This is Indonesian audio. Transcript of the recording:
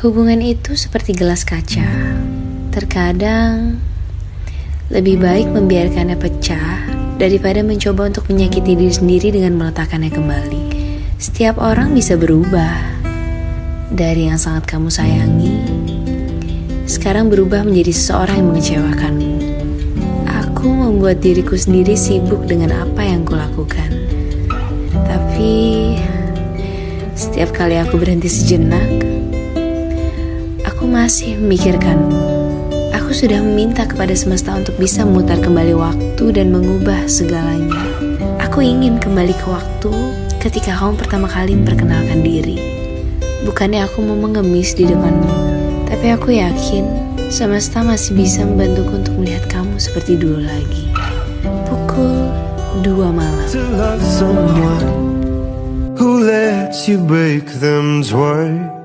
Hubungan itu seperti gelas kaca. Terkadang lebih baik membiarkannya pecah daripada mencoba untuk menyakiti diri sendiri dengan meletakkannya kembali. Setiap orang bisa berubah. Dari yang sangat kamu sayangi, sekarang berubah menjadi seseorang yang mengecewakanmu. Aku membuat diriku sendiri sibuk dengan apa yang kulakukan. Tapi setiap kali aku berhenti sejenak, aku masih memikirkanmu. Aku sudah meminta kepada semesta untuk bisa memutar kembali waktu dan mengubah segalanya. Aku ingin kembali ke waktu ketika kamu pertama kali memperkenalkan diri. Bukannya aku mau mengemis di depanmu, tapi aku yakin semesta masih bisa membantuku untuk melihat kamu seperti dulu lagi. Pukul 2 malam. To love someone who lets you break them twice.